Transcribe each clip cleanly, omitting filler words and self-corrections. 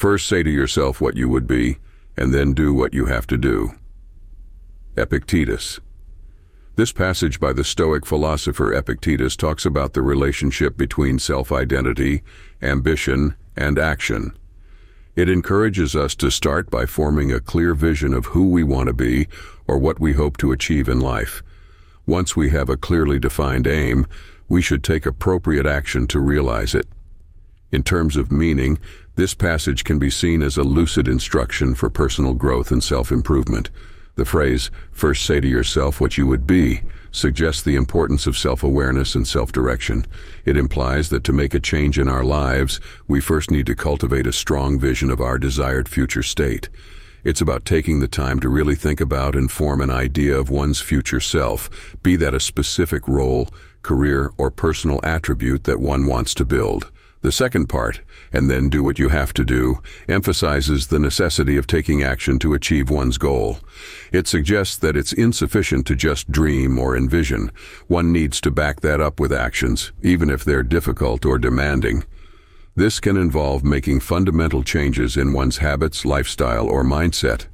First say to yourself what you would be, and then do what you have to do. Epictetus. This passage by the Stoic philosopher Epictetus talks about the relationship between self-identity, ambition, and action. It encourages us to start by forming a clear vision of who we want to be or what we hope to achieve in life. Once we have a clearly defined aim, we should take appropriate action to realize it. In terms of meaning, this passage can be seen as a lucid instruction for personal growth and self-improvement. The phrase, "First say to yourself what you would be," suggests the importance of self-awareness and self-direction. It implies that to make a change in our lives, we first need to cultivate a strong vision of our desired future state. It's about taking the time to really think about and form an idea of one's future self, be that a specific role, career, or personal attribute that one wants to build. The second part, "and then do what you have to do," emphasizes the necessity of taking action to achieve one's goal. It suggests that it's insufficient to just dream or envision. One needs to back that up with actions, even if they're difficult or demanding. This can involve making fundamental changes in one's habits, lifestyle, or mindset.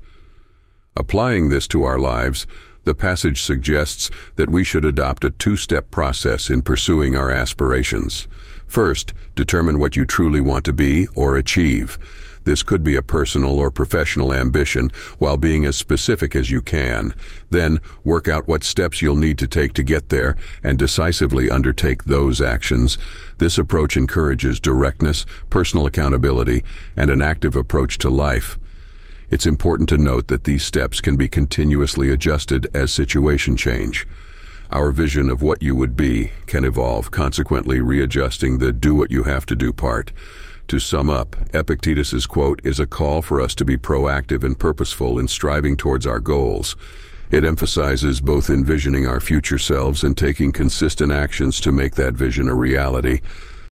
Applying this to our lives, the passage suggests that we should adopt a two-step process in pursuing our aspirations. First, determine what you truly want to be or achieve. This could be a personal or professional ambition, while being as specific as you can. Then, work out what steps you'll need to take to get there and decisively undertake those actions. This approach encourages directness, personal accountability, and an active approach to life. It's important to note that these steps can be continuously adjusted as situations change. Our vision of what you would be can evolve, consequently readjusting the "do what you have to do" part. To sum up, Epictetus's quote is a call for us to be proactive and purposeful in striving towards our goals. It emphasizes both envisioning our future selves and taking consistent actions to make that vision a reality.